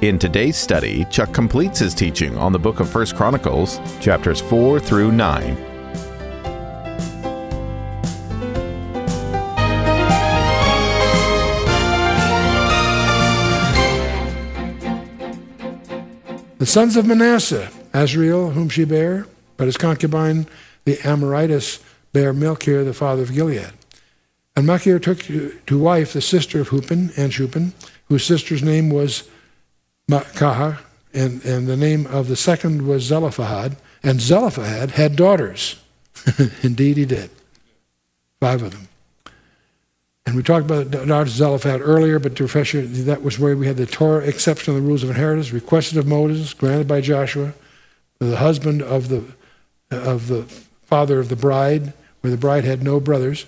In today's study, Chuck completes his teaching on the book of First Chronicles, chapters 4 through 9. The sons of Manasseh, Azriel, whom she bare, but his concubine, the Amorites, bare Melchior, the father of Gilead. And Machir took to wife the sister of Hupin and Shupin, whose sister's name was Makkah, and the name of the second was Zelophehad. And Zelophehad had daughters. Indeed he did. 5 of them. And we talked about the daughters of Zelophehad earlier, but to refresh you, that was where we had the Torah exception of the rules of inheritance, requested of Moses, granted by Joshua, the husband of the father of the bride, where the bride had no brothers.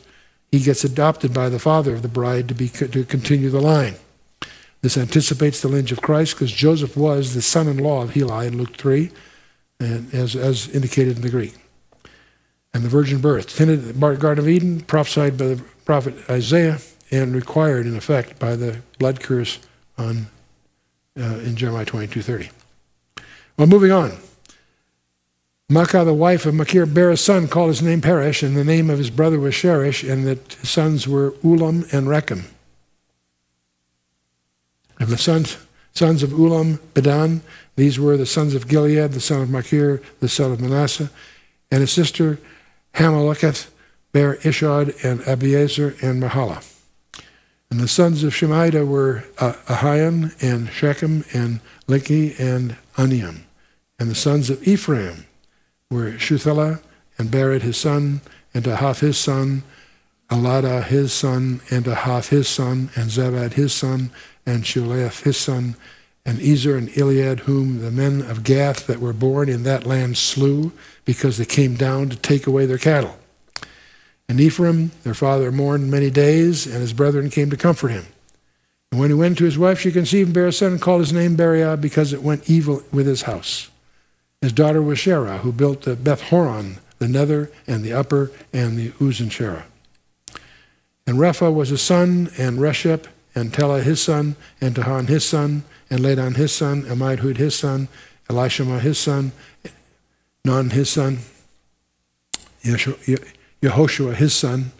He gets adopted by the father of the bride to continue the line. This anticipates the lineage of Christ, because Joseph was the son-in-law of Heli in Luke 3, and as indicated in the Greek. And the virgin birth, tended at the Garden of Eden, prophesied by the prophet Isaiah, and required, in effect, by the blood curse in Jeremiah 22:30. Well, moving on. Makkah, the wife of Machir, bare a son, called his name Peresh, and the name of his brother was Sherish, and that his sons were Ulam and Rechem. And the sons of Ulam, Bedan, these were the sons of Gilead, the son of Machir, the son of Manasseh, and his sister Hamaleketh, bare Ishod, and Abiezer, and Mahala. And the sons of Shemida were Ahian, and Shechem, and Linki, and Aniam. And the sons of Ephraim were Shuthelah, and Beriah his son, and Ahath his son, Alada his son, and Ahath his son, and Zabad his son, and Shuleith his son, and Ezer and Gilead, whom the men of Gath that were born in that land slew, because they came down to take away their cattle. And Ephraim, their father, mourned many days, and his brethren came to comfort him. And when he went to his wife, she conceived and bare a son, and called his name Beriah, because it went evil with his house. His daughter was Sarah, who built the Beth Horon, the nether and the upper, and the Uzan Shara. And Repha was his son, and Reshep, and Tela his son, and Tahan his son, and Ladan his son, and Amidhud his son, Elishama his son, Non his son, Yehoshua his son.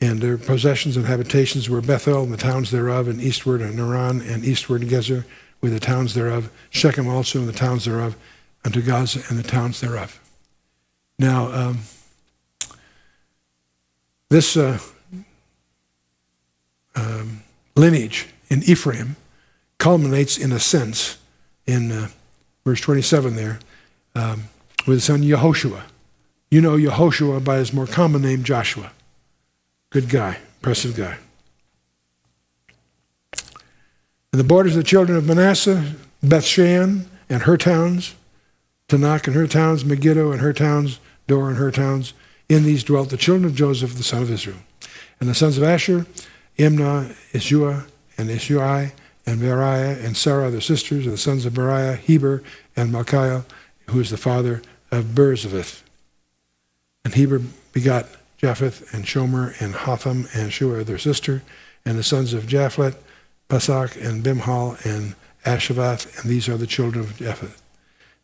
And their possessions and habitations were Bethel, and the towns thereof, and eastward, and Naran, and eastward, and Gezer, with the towns thereof, Shechem also and the towns thereof, unto Gaza and the towns thereof. Now, this lineage in Ephraim culminates, in a sense, in verse 27 there, with his son Yehoshua. You know Yehoshua by his more common name, Joshua. Good guy, impressive guy. And the borders of the children of Manasseh, Bethshan and her towns, Tanakh and her towns, Megiddo and her towns, Dor and her towns. In these dwelt the children of Joseph, the son of Israel. And the sons of Asher, Imnah, Ishua, and Ishuai, and Beriah, and Sarah, their sisters, and the sons of Beriah, Heber, and Malchiah, who is the father of Berzavith. And Heber begot Japheth, and Shomer, and Hotham, and Shua, their sister, and the sons of Japhlet, Pasach, and Bimhal, and Ashavath, and these are the children of Japheth.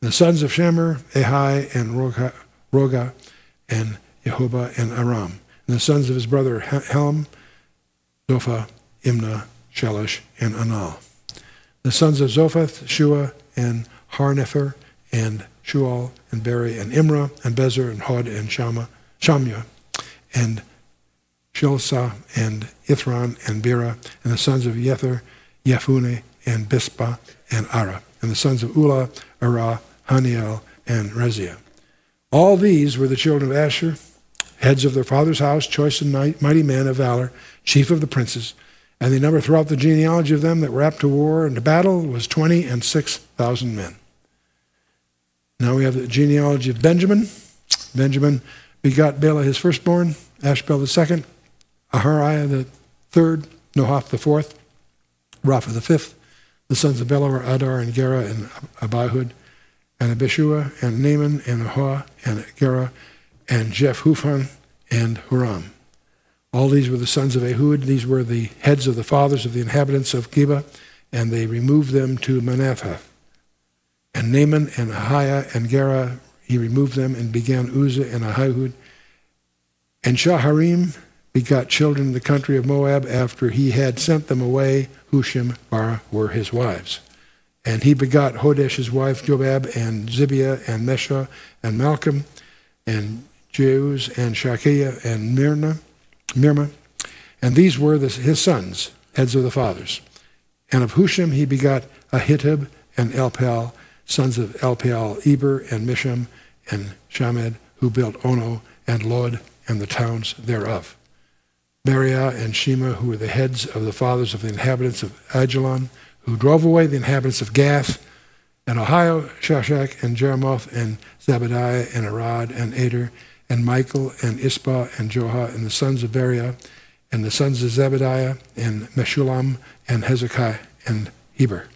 The sons of Shemer, Ahai, and Roga, and Yehovah, and Aram. And the sons of his brother Helm, Zophah, Imnah, Shelish, and Anal. The sons of Zophath, Shua, and Harnether, and Shual, and Beri, and Imrah, and Bezer, and Hod, and Shamua, and Shilsah, and Ithran, and Bera, and the sons of Yether, Yefuneh, and Bispa, and Ara, and the sons of Ulah, Arah, Haniel, and Reziah. All these were the children of Asher, heads of their father's house, choice and mighty men of valor, chief of the princes, and the number throughout the genealogy of them that were apt to war and to battle was 20,600 men. Now we have the genealogy of Benjamin. Benjamin begot Bela his firstborn, Ashbel the second, Ahariah the third, Nohaph the fourth, Rapha the fifth. The sons of Bela were Adar and Gera and Abihud and Abishua and Naaman and Ahoah and Gera and Jephuphan and Huram. All these were the sons of Ehud. These were the heads of the fathers of the inhabitants of Geba, and they removed them to Manasseh. And Naaman and Ahiah and Gera, he removed them and began Uzzah and Ahihud. And Shaharim begot children in the country of Moab after he had sent them away. Hushim, Bara were his wives. And he begot Hodesh his wife, Jobab, and Zibiah, and Mesha, and Malcolm, and Jeuz, and Shakiah, and Mirma. And these were his sons, heads of the fathers. And of Hushim he begot Ahitub and Elpal, sons of Elpal, Eber, and Misham, and Shamed, who built Ono, and Lod, and the towns thereof. Beriah and Shema, who were the heads of the fathers of the inhabitants of Ajalon, who drove away the inhabitants of Gath, and Ohio, Shashak, and Jeremoth, and Zabadiah, and Arad, and Ader, and Michael, and Ispa, and Joha, and the sons of Beriah, and the sons of Zabadiah, and Meshulam, and Hezekiah, and Heber.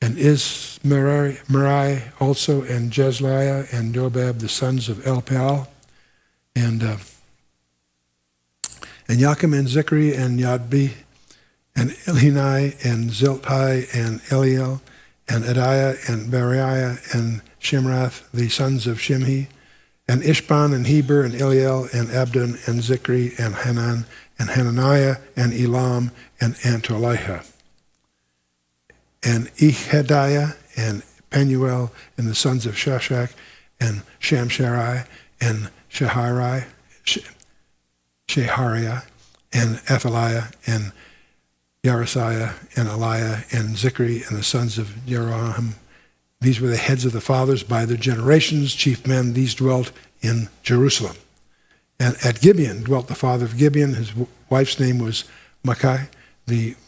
And Ismerai also, and Jezliah, and Dobab, the sons of Elpal, and Yachim, and Zikri, and Yadbi, and Elhinai, and Ziltai, and Eliel, and Adiah, and Beriah, and Shimrath, the sons of Shimhi, and Ishban, and Heber, and Eliel, and Abdon, and Zikri, and Hanan, and Hananiah, and Elam, and Antoliah, and Ehadiah, and Penuel, and the sons of Shashak, and Shamsharai, and Shehariah, and Athaliah, and Yarasiah, and Eliah, and Zikri, and the sons of Jeroham. These were the heads of the fathers by their generations, chief men. These dwelt in Jerusalem. And at Gibeon dwelt the father of Gibeon. His wife's name was Makkah, and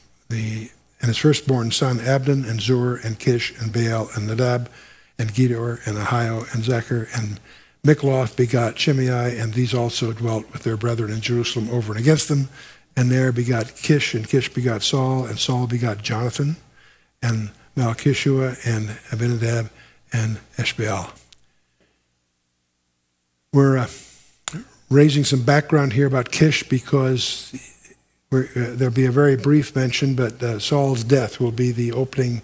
his firstborn son Abdon, and Zur, and Kish, and Baal, and Nadab, and Gedor, and Ahio, and Zechar, and Mikloth begot Shimei, and these also dwelt with their brethren in Jerusalem over and against them. And there begot Kish, and Kish begot Saul, and Saul begot Jonathan, and Malchishua, and Abinadab, and Eshbaal. We're raising some background here about Kish because there'll be a very brief mention, but Saul's death will be the opening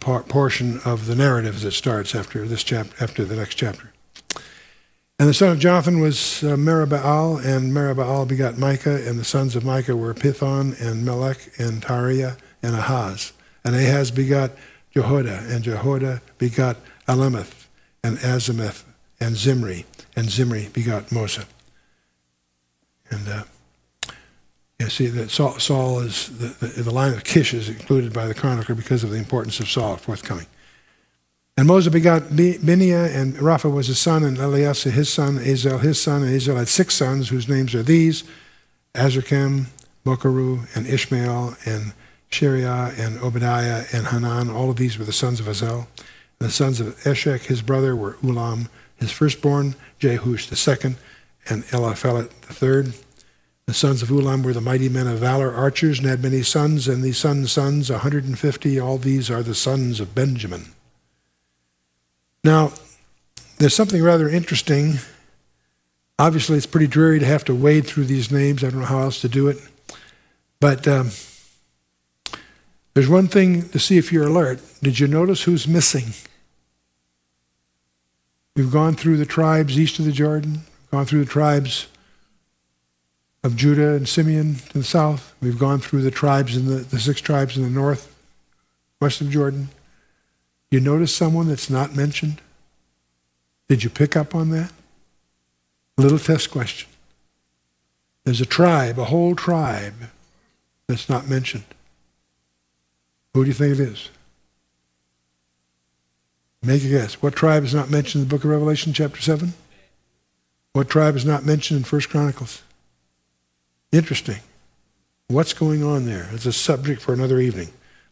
portion of the narrative that starts after this chapter, after the next chapter. And the son of Jonathan was Meribaal, and Meribaal begot Micah, and the sons of Micah were Pithon, and Melech, and Tariah, and Ahaz. And Ahaz begot Jehoiada, and Jehoiada begot Alemeth, and Azimeth, and Zimri begot Mosa. And you see that Saul is, the line of Kish is included by the chronicler because of the importance of Saul forthcoming. And Moses begot Biniah, and Rapha was his son, and Eliasa his son, and Azel had six sons, whose names are these: Azrikam, Bokaru, and Ishmael, and Shariah, and Obadiah, and Hanan. All of these were the sons of Azel. And the sons of Eshek, his brother, were Ulam, his firstborn, Jehush the second, and Eliphelet the third. The sons of Ulam were the mighty men of valor, archers, and had many sons, and the sons, 150. All these are the sons of Benjamin. Now, there's something rather interesting. Obviously, it's pretty dreary to have to wade through these names. I don't know how else to do it. But there's one thing to see if you're alert. Did you notice who's missing? We've gone through the tribes east of the Jordan. We've gone through the tribes of Judah and Simeon to the south. We've gone through the tribes in the six tribes in the north, west of Jordan. You notice someone that's not mentioned? Did you pick up on that? A little test question. There's a tribe, a whole tribe, that's not mentioned. Who do you think it is? Make a guess. What tribe is not mentioned in the book of Revelation, chapter 7? What tribe is not mentioned in First Chronicles? Interesting. What's going on there? It's a subject for another evening.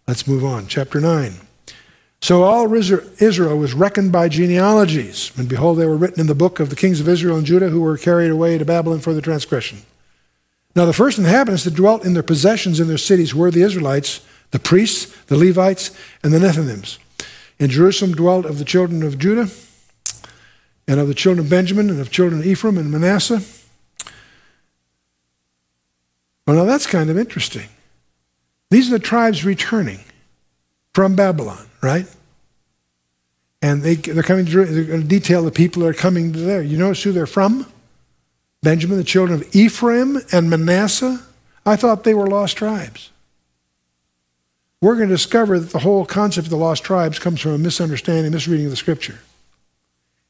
Let's move on. Chapter 9. So all Israel was reckoned by genealogies, and behold, they were written in the book of the kings of Israel and Judah who were carried away to Babylon for their transgression. Now the first inhabitants that dwelt in their possessions in their cities were the Israelites, the priests, the Levites, and the Nethinims. In Jerusalem dwelt of the children of Judah, and of the children of Benjamin, and of children of Ephraim and Manasseh. Well, now that's kind of interesting. These are the tribes returning from Babylon, right? And they're coming to, they're going to detail the people that are coming to there. You notice who they're from? Benjamin, the children of Ephraim and Manasseh. I thought they were lost tribes. We're going to discover that the whole concept of the lost tribes comes from a misunderstanding, misreading of the scripture.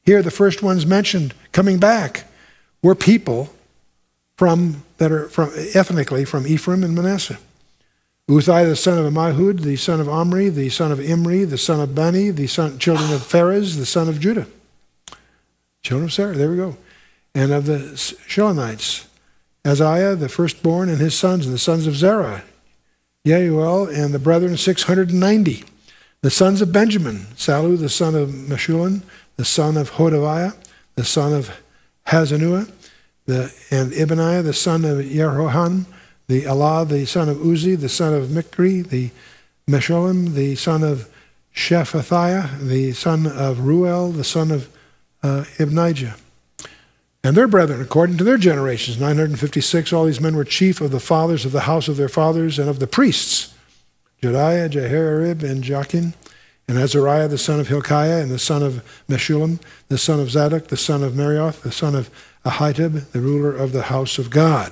Here, the first ones mentioned coming back were people that are ethnically from Ephraim and Manasseh. Uzziah, the son of Amihud, the son of Omri, the son of Imri, the son of Bani, children of Pharez, the son of Judah. Children of Sarah, there we go. And of the Shilonites, Azariah, the firstborn, and his sons, and the sons of Zerah, Yeuel, and the brethren, 690. The sons of Benjamin, Salu, the son of Meshulam, the son of Hodaviah, the son of Hazanuah, and Ibaniah, the son of Yeroham, the Elah, the son of Uzi, the son of Mikri, the Meshulam, the son of Shephathiah, the son of Ruel, the son of Ibnijah. And their brethren, according to their generations, 956, all these men were chief of the fathers of the house of their fathers and of the priests, Jediah, Jeharib, and Joachim, and Azariah, the son of Hilkiah, and the son of Meshulam, the son of Zadok, the son of Merioth, the son of Ahitub, the ruler of the house of God.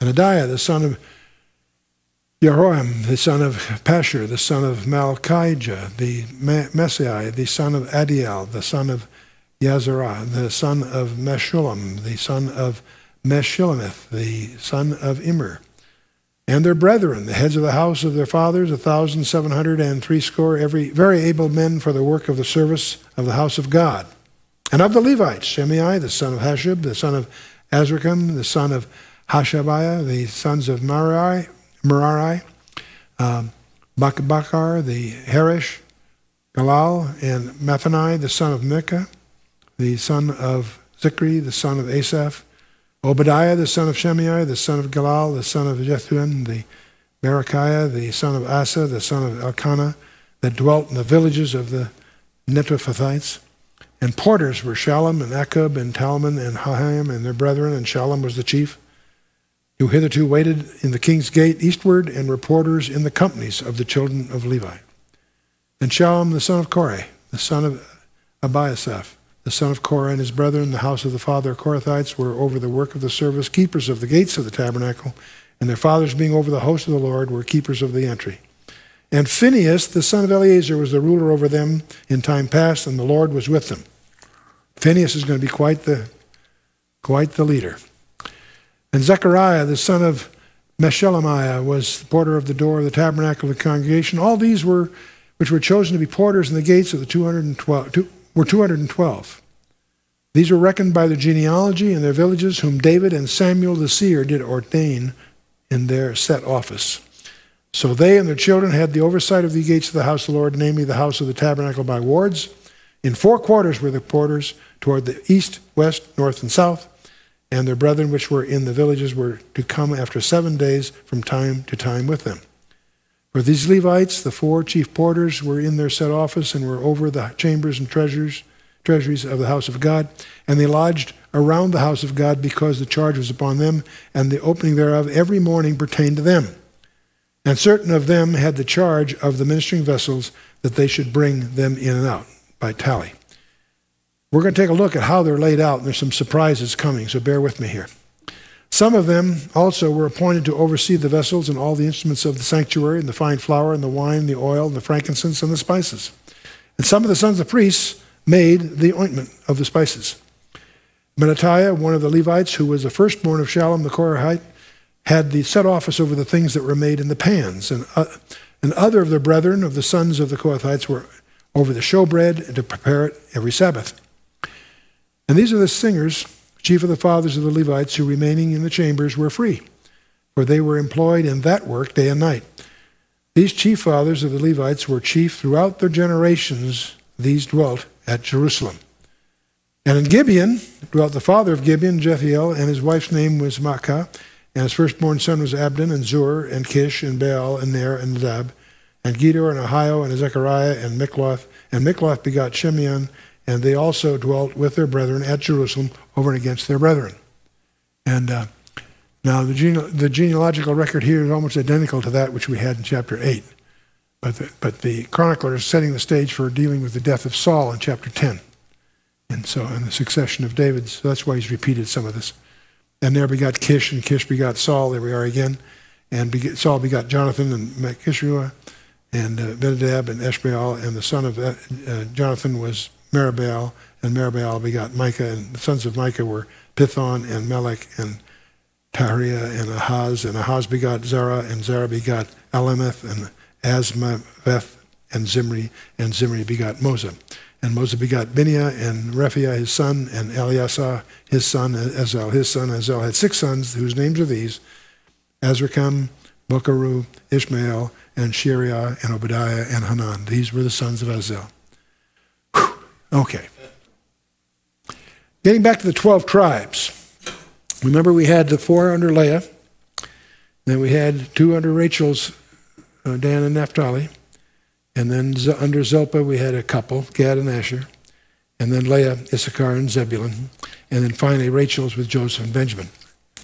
And Adiah, the son of Jeroham, the son of Pashur, the son of Malchijah, the Messiah, the son of Adiel, the son of Yazarah, the son of Meshulam, the son of Meshulamith, the son of Immer. And their brethren, the heads of the house of their fathers, 1,760, very able men for the work of the service of the house of God. And of the Levites, Shimei, the son of Hashub, the son of Azrikam, the son of Hashabiah, the sons of Merari, Bakar, the Harish, Galal, and Mathani, the son of Micah, the son of Zikri, the son of Asaph, Obadiah, the son of Shemaiah, the son of Galal, the son of Jethuan, the Berechiah, the son of Asa, the son of Elkanah, that dwelt in the villages of the Netophathites. And porters were Shallum and Akub and Talman and Hahaim and their brethren, and Shallum was the chief, who hitherto waited in the king's gate eastward, and were porters in the companies of the children of Levi. And Shallum, the son of Korah, the son of Abiasaph, the son of Korah, and his brethren, the house of the father of Korathites, were over the work of the service, keepers of the gates of the tabernacle, and their fathers, being over the host of the Lord, were keepers of the entry. And Phinehas, the son of Eleazar, was the ruler over them in time past, and the Lord was with them. Phinehas is going to be quite the leader. And Zechariah, the son of Meshelemiah, was the porter of the door of the tabernacle of the congregation. All these which were chosen to be porters in the gates of the 212. These were reckoned by their genealogy and their villages, whom David and Samuel the seer did ordain in their set office. So they and their children had the oversight of the gates of the house of the Lord, namely the house of the tabernacle by wards. In four quarters were the porters, toward the east, west, north, and south. And their brethren which were in the villages were to come after 7 days from time to time with them. For these Levites, the four chief porters were in their set office and were over the chambers and treasuries of the house of God. And they lodged around the house of God because the charge was upon them, and the opening thereof every morning pertained to them. And certain of them had the charge of the ministering vessels, that they should bring them in and out by tally. We're going to take a look at how they're laid out, and there's some surprises coming, so bear with me here. Some of them also were appointed to oversee the vessels and all the instruments of the sanctuary, and the fine flour, and the wine, the oil, and the frankincense, and the spices. And some of the sons of priests made the ointment of the spices. Mattathiah, one of the Levites, who was the firstborn of Shallum the Korahite, had the set office over the things that were made in the pans. And other of their brethren of the sons of the Kohathites were over the showbread, and to prepare it every Sabbath. And these are the singers, chief of the fathers of the Levites, who remaining in the chambers were free, for they were employed in that work day and night. These chief fathers of the Levites were chief throughout their generations. These dwelt at Jerusalem. And in Gibeon dwelt the father of Gibeon, Jethiel, and his wife's name was Makkah, and his firstborn son was Abdon, and Zur, and Kish, and Baal, and Ner, and Nadab, and Gedor, and Ahio, and Zechariah, and Mikloth. And Mikloth begot Shimeon, and they also dwelt with their brethren at Jerusalem over and against their brethren. And now the genealogical record here is almost identical to that which we had in chapter 8. But the chronicler is setting the stage for dealing with the death of Saul in chapter 10. And so, and the succession of David, so that's why he's repeated some of this. And there begot Kish, and Kish begot Saul. There we are again. And Saul begot Jonathan, and Ishua, and Benadab, and Eshbaal. And the son of Jonathan was Meribaal, and Meribaal begot Micah. And the sons of Micah were Pithon, and Melech, and Tahriah, and Ahaz. And Ahaz begot Zerah, and Zerah begot Alemeth, and Azmaveth, and Zimri begot Moza. And Moses begot Biniah, and Repha his son, and Eliasah his son, and Ezel his son. Ezel had 6 sons, whose names are these: Azrikam, Bokaru, Ishmael, and Sheriah, and Obadiah, and Hanan. These were the sons of Ezel. Whew. Okay. Getting back to the 12 tribes. Remember, we had the 4 under Leah, then we had 2 under Rachel's, Dan and Naphtali. And then under Zilpah, we had a couple, Gad and Asher. And then Leah, Issachar, and Zebulun. And then finally, Rachel's with Joseph and Benjamin.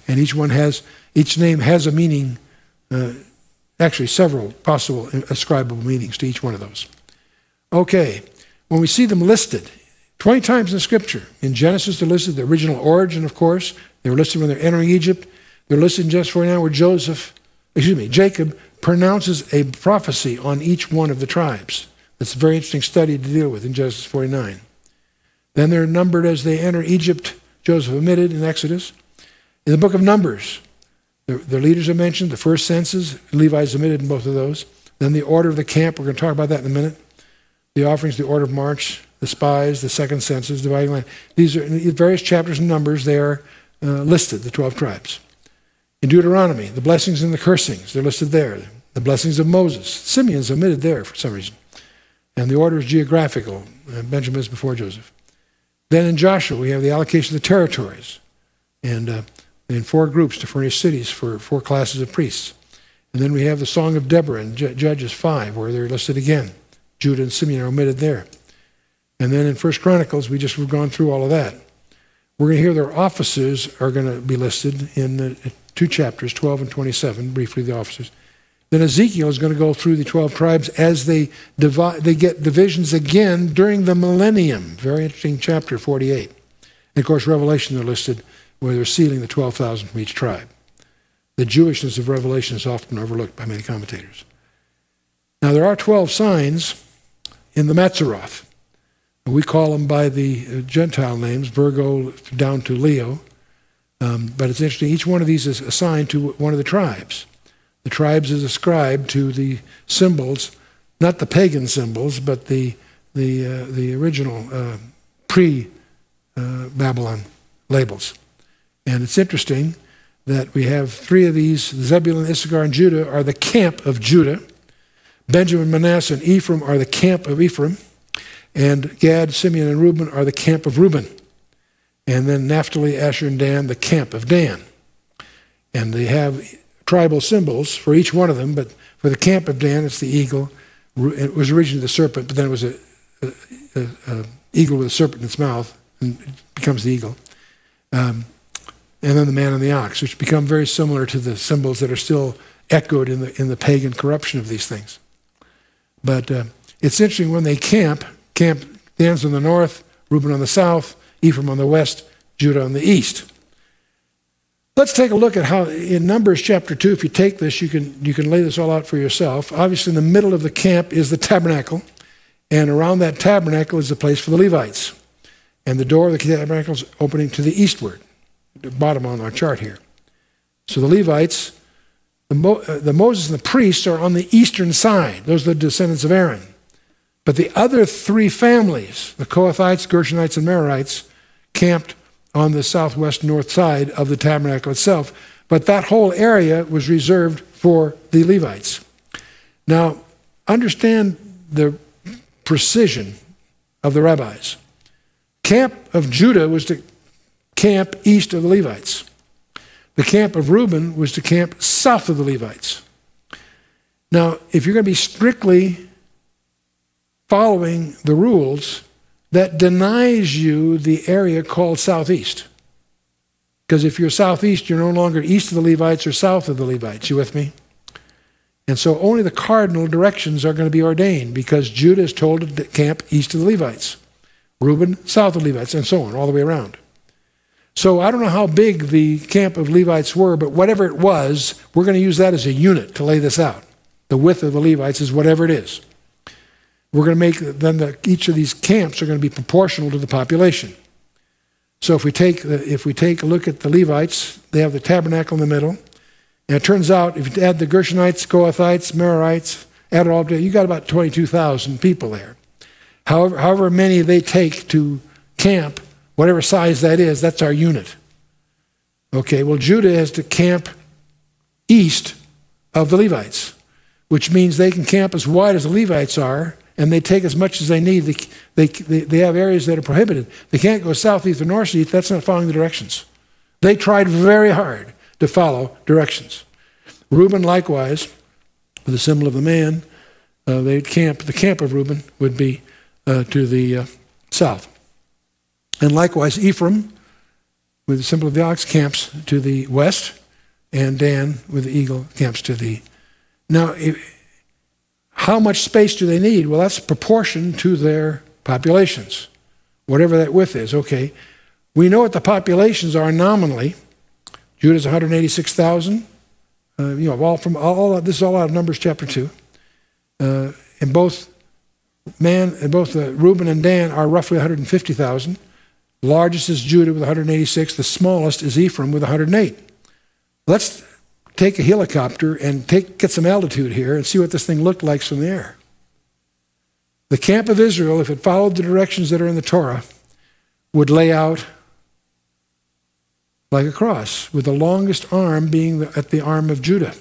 And each name has a meaning, actually several possible ascribable meanings to each one of those. Okay, when we see them listed 20 times in Scripture, in Genesis they're listed, the original origin, of course. They were listed when they're entering Egypt. They're listed just for now where Jacob pronounces a prophecy on each one of the tribes. That's a very interesting study to deal with in Genesis 49. Then they're numbered as they enter Egypt, Joseph omitted in Exodus. In the book of Numbers, the leaders are mentioned, the first census, Levi's omitted in both of those. Then the order of the camp, we're going to talk about that in a minute. The offerings, the order of march, the spies, the second census, dividing land. These are in various chapters and numbers, they are listed, the 12 tribes. In Deuteronomy, the blessings and the cursings, they're listed there. The blessings of Moses, Simeon's omitted there for some reason. And the order is geographical, Benjamin's before Joseph. Then in Joshua, we have the allocation of the territories, and in 4 groups to furnish cities for 4 classes of priests. And then we have the Song of Deborah in Judges 5, where they're listed again. Judah and Simeon are omitted there. And then in First Chronicles, we just have gone through all of that. We're going to hear their offices are going to be listed in the 2 chapters, 12 and 27, briefly the offices. Then Ezekiel is going to go through the 12 tribes as they get divisions again during the millennium. Very interesting chapter, 48. And of course, Revelation, they're listed where they're sealing the 12,000 from each tribe. The Jewishness of Revelation is often overlooked by many commentators. Now, there are 12 signs in the Matzaroth. We call them by the Gentile names, Virgo down to Leo. But it's interesting, each one of these is assigned to one of the tribes. The tribes is ascribed to the symbols, not the pagan symbols, but the original pre-Babylon labels. And it's interesting that we have 3 of these, Zebulun, Issachar, and Judah are the camp of Judah. Benjamin, Manasseh, and Ephraim are the camp of Ephraim. And Gad, Simeon, and Reuben are the camp of Reuben. And then Naphtali, Asher, and Dan, the camp of Dan. And they have tribal symbols for each one of them, but for the camp of Dan, it's the eagle. It was originally the serpent, but then it was an eagle with a serpent in its mouth, and it becomes the eagle. And then the man and the ox, which become very similar to the symbols that are still echoed in the pagan corruption of these things. But it's interesting, when they camp, Dan's on the north, Reuben on the south, Ephraim on the west, Judah on the east. Let's take a look at how, in Numbers chapter 2, if you take this, you can lay this all out for yourself. Obviously, in the middle of the camp is the tabernacle, and around that tabernacle is the place for the Levites. And the door of the tabernacle is opening to the eastward, the bottom on our chart here. So the Levites, the Moses and the priests are on the eastern side. Those are the descendants of Aaron. But the other 3 families, the Kohathites, Gershonites, and Merarites, camped on the southwest north side of the tabernacle itself. But that whole area was reserved for the Levites. Now, understand the precision of the rabbis. Camp of Judah was to camp east of the Levites. The camp of Reuben was to camp south of the Levites. Now, if you're going to be strictly following the rules, that denies you the area called southeast. Because if you're southeast, you're no longer east of the Levites or south of the Levites. You with me? And so only the cardinal directions are going to be ordained, because Judah is told to camp east of the Levites, Reuben south of the Levites, and so on, all the way around. So I don't know how big the camp of Levites were, but whatever it was, we're going to use that as a unit to lay this out. The width of the Levites is whatever it is. We're going to make then each of these camps are going to be proportional to the population. So if we take a look at the Levites, they have the tabernacle in the middle. And it turns out, if you add the Gershonites, Kohathites, Merarites, add it all together, you got about 22,000 people there. However many they take to camp, whatever size that is, that's our unit. Okay, well, Judah has to camp east of the Levites, which means they can camp as wide as the Levites are, and they take as much as they need. They have areas that are prohibited. They can't go southeast or northeast. That's not following the directions. They tried very hard to follow directions. Reuben, likewise, with the symbol of the man, the camp of Reuben would be to the south. And likewise, Ephraim, with the symbol of the ox, camps to the west, and Dan, with the eagle, camps to the south. Now, how much space do they need? Well, that's proportion to their populations, whatever that width is. Okay, we know what the populations are nominally. Judah's 186,000. This is all out of Numbers chapter 2. And both Reuben and Dan are roughly 150,000. Largest is Judah with 186. The smallest is Ephraim with 108. Let's take a helicopter and get some altitude here and see what this thing looked like from the air. The camp of Israel, if it followed the directions that are in the Torah, would lay out like a cross, with the longest arm being at the arm of Judah.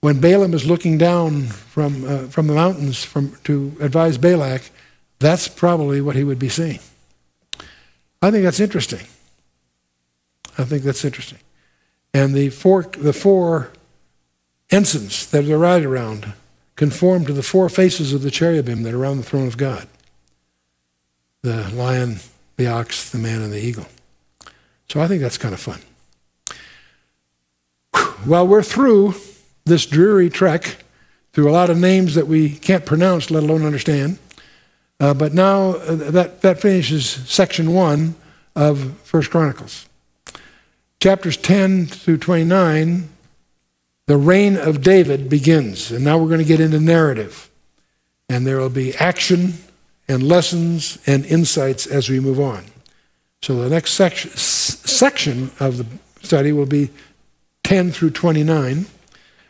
When Balaam is looking down from the mountains to advise Balak, that's probably what he would be seeing. I think that's interesting. And the four ensigns that are right around conform to the four faces of the cherubim that are around the throne of God. The lion, the ox, the man, and the eagle. So I think that's kind of fun. Well, we're through this dreary trek, through a lot of names that we can't pronounce, let alone understand. But now that finishes section 1 of First Chronicles. Chapters 10 through 29, the reign of David begins. And now we're going to get into narrative. And there will be action and lessons and insights as we move on. So the next section of the study will be 10 through 29.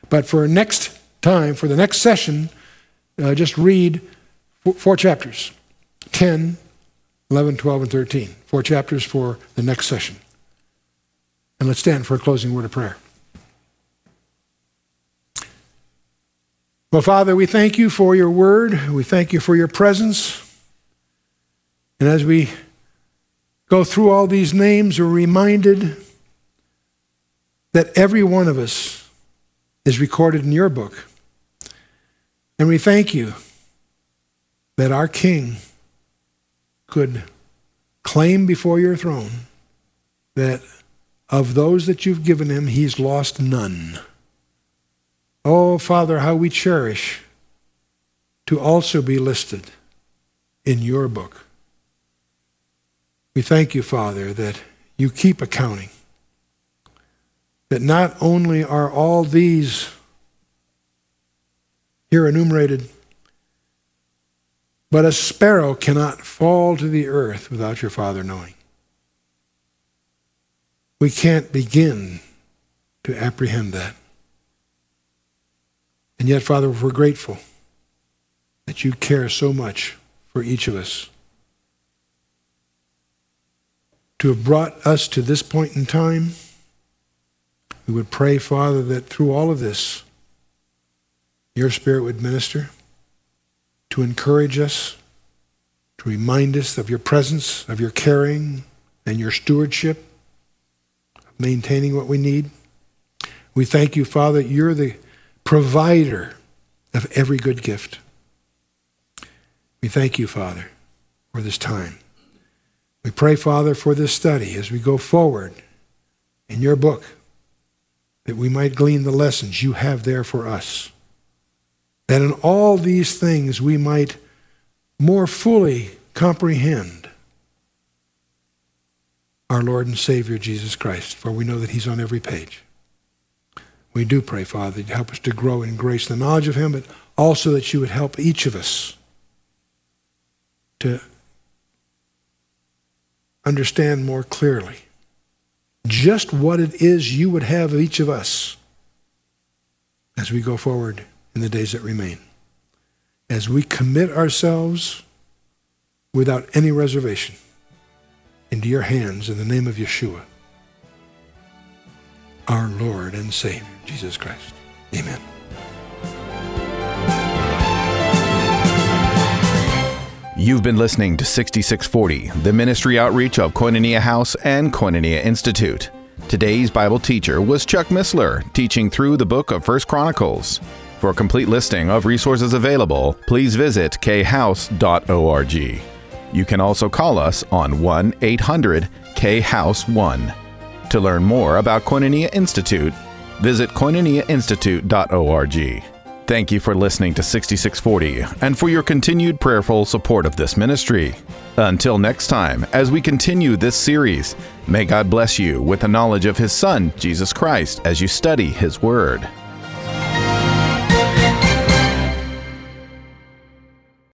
But for the next session, just read four chapters. 10, 11, 12, and 13. 4 chapters for the next session. And let's stand for a closing word of prayer. Well, Father, we thank you for your word. We thank you for your presence. And as we go through all these names, we're reminded that every one of us is recorded in your book. And we thank you that our King could claim before your throne that of those that you've given him, he's lost none. Oh, Father, how we cherish to also be listed in your book. We thank you, Father, that you keep accounting, that not only are all these here enumerated, but a sparrow cannot fall to the earth without your Father knowing. We can't begin to apprehend that. And yet, Father, we're grateful that you care so much for each of us. To have brought us to this point in time, we would pray, Father, that through all of this, your Spirit would minister to encourage us, to remind us of your presence, of your caring, and your stewardship, maintaining what we need. We thank you, Father, you're the provider of every good gift. We thank you, Father, for this time. We pray, Father, for this study as we go forward in your book, that we might glean the lessons you have there for us, that in all these things we might more fully comprehend our Lord and Savior, Jesus Christ, for we know that he's on every page. We do pray, Father, to help us to grow in grace and the knowledge of him, but also that you would help each of us to understand more clearly just what it is you would have of each of us as we go forward in the days that remain, as we commit ourselves without any reservation into your hands in the name of Yeshua, our Lord and Savior, Jesus Christ. Amen. You've been listening to 6640, the ministry outreach of Koinonia House and Koinonia Institute. Today's Bible teacher was Chuck Missler, teaching through the book of First Chronicles. For a complete listing of resources available, please visit khouse.org. You can also call us on 1-800-KHOUSE-1. To learn more about Koinonia Institute, visit koinoniainstitute.org. Thank you for listening to 6640 and for your continued prayerful support of this ministry. Until next time, as we continue this series, may God bless you with the knowledge of His Son, Jesus Christ, as you study His Word.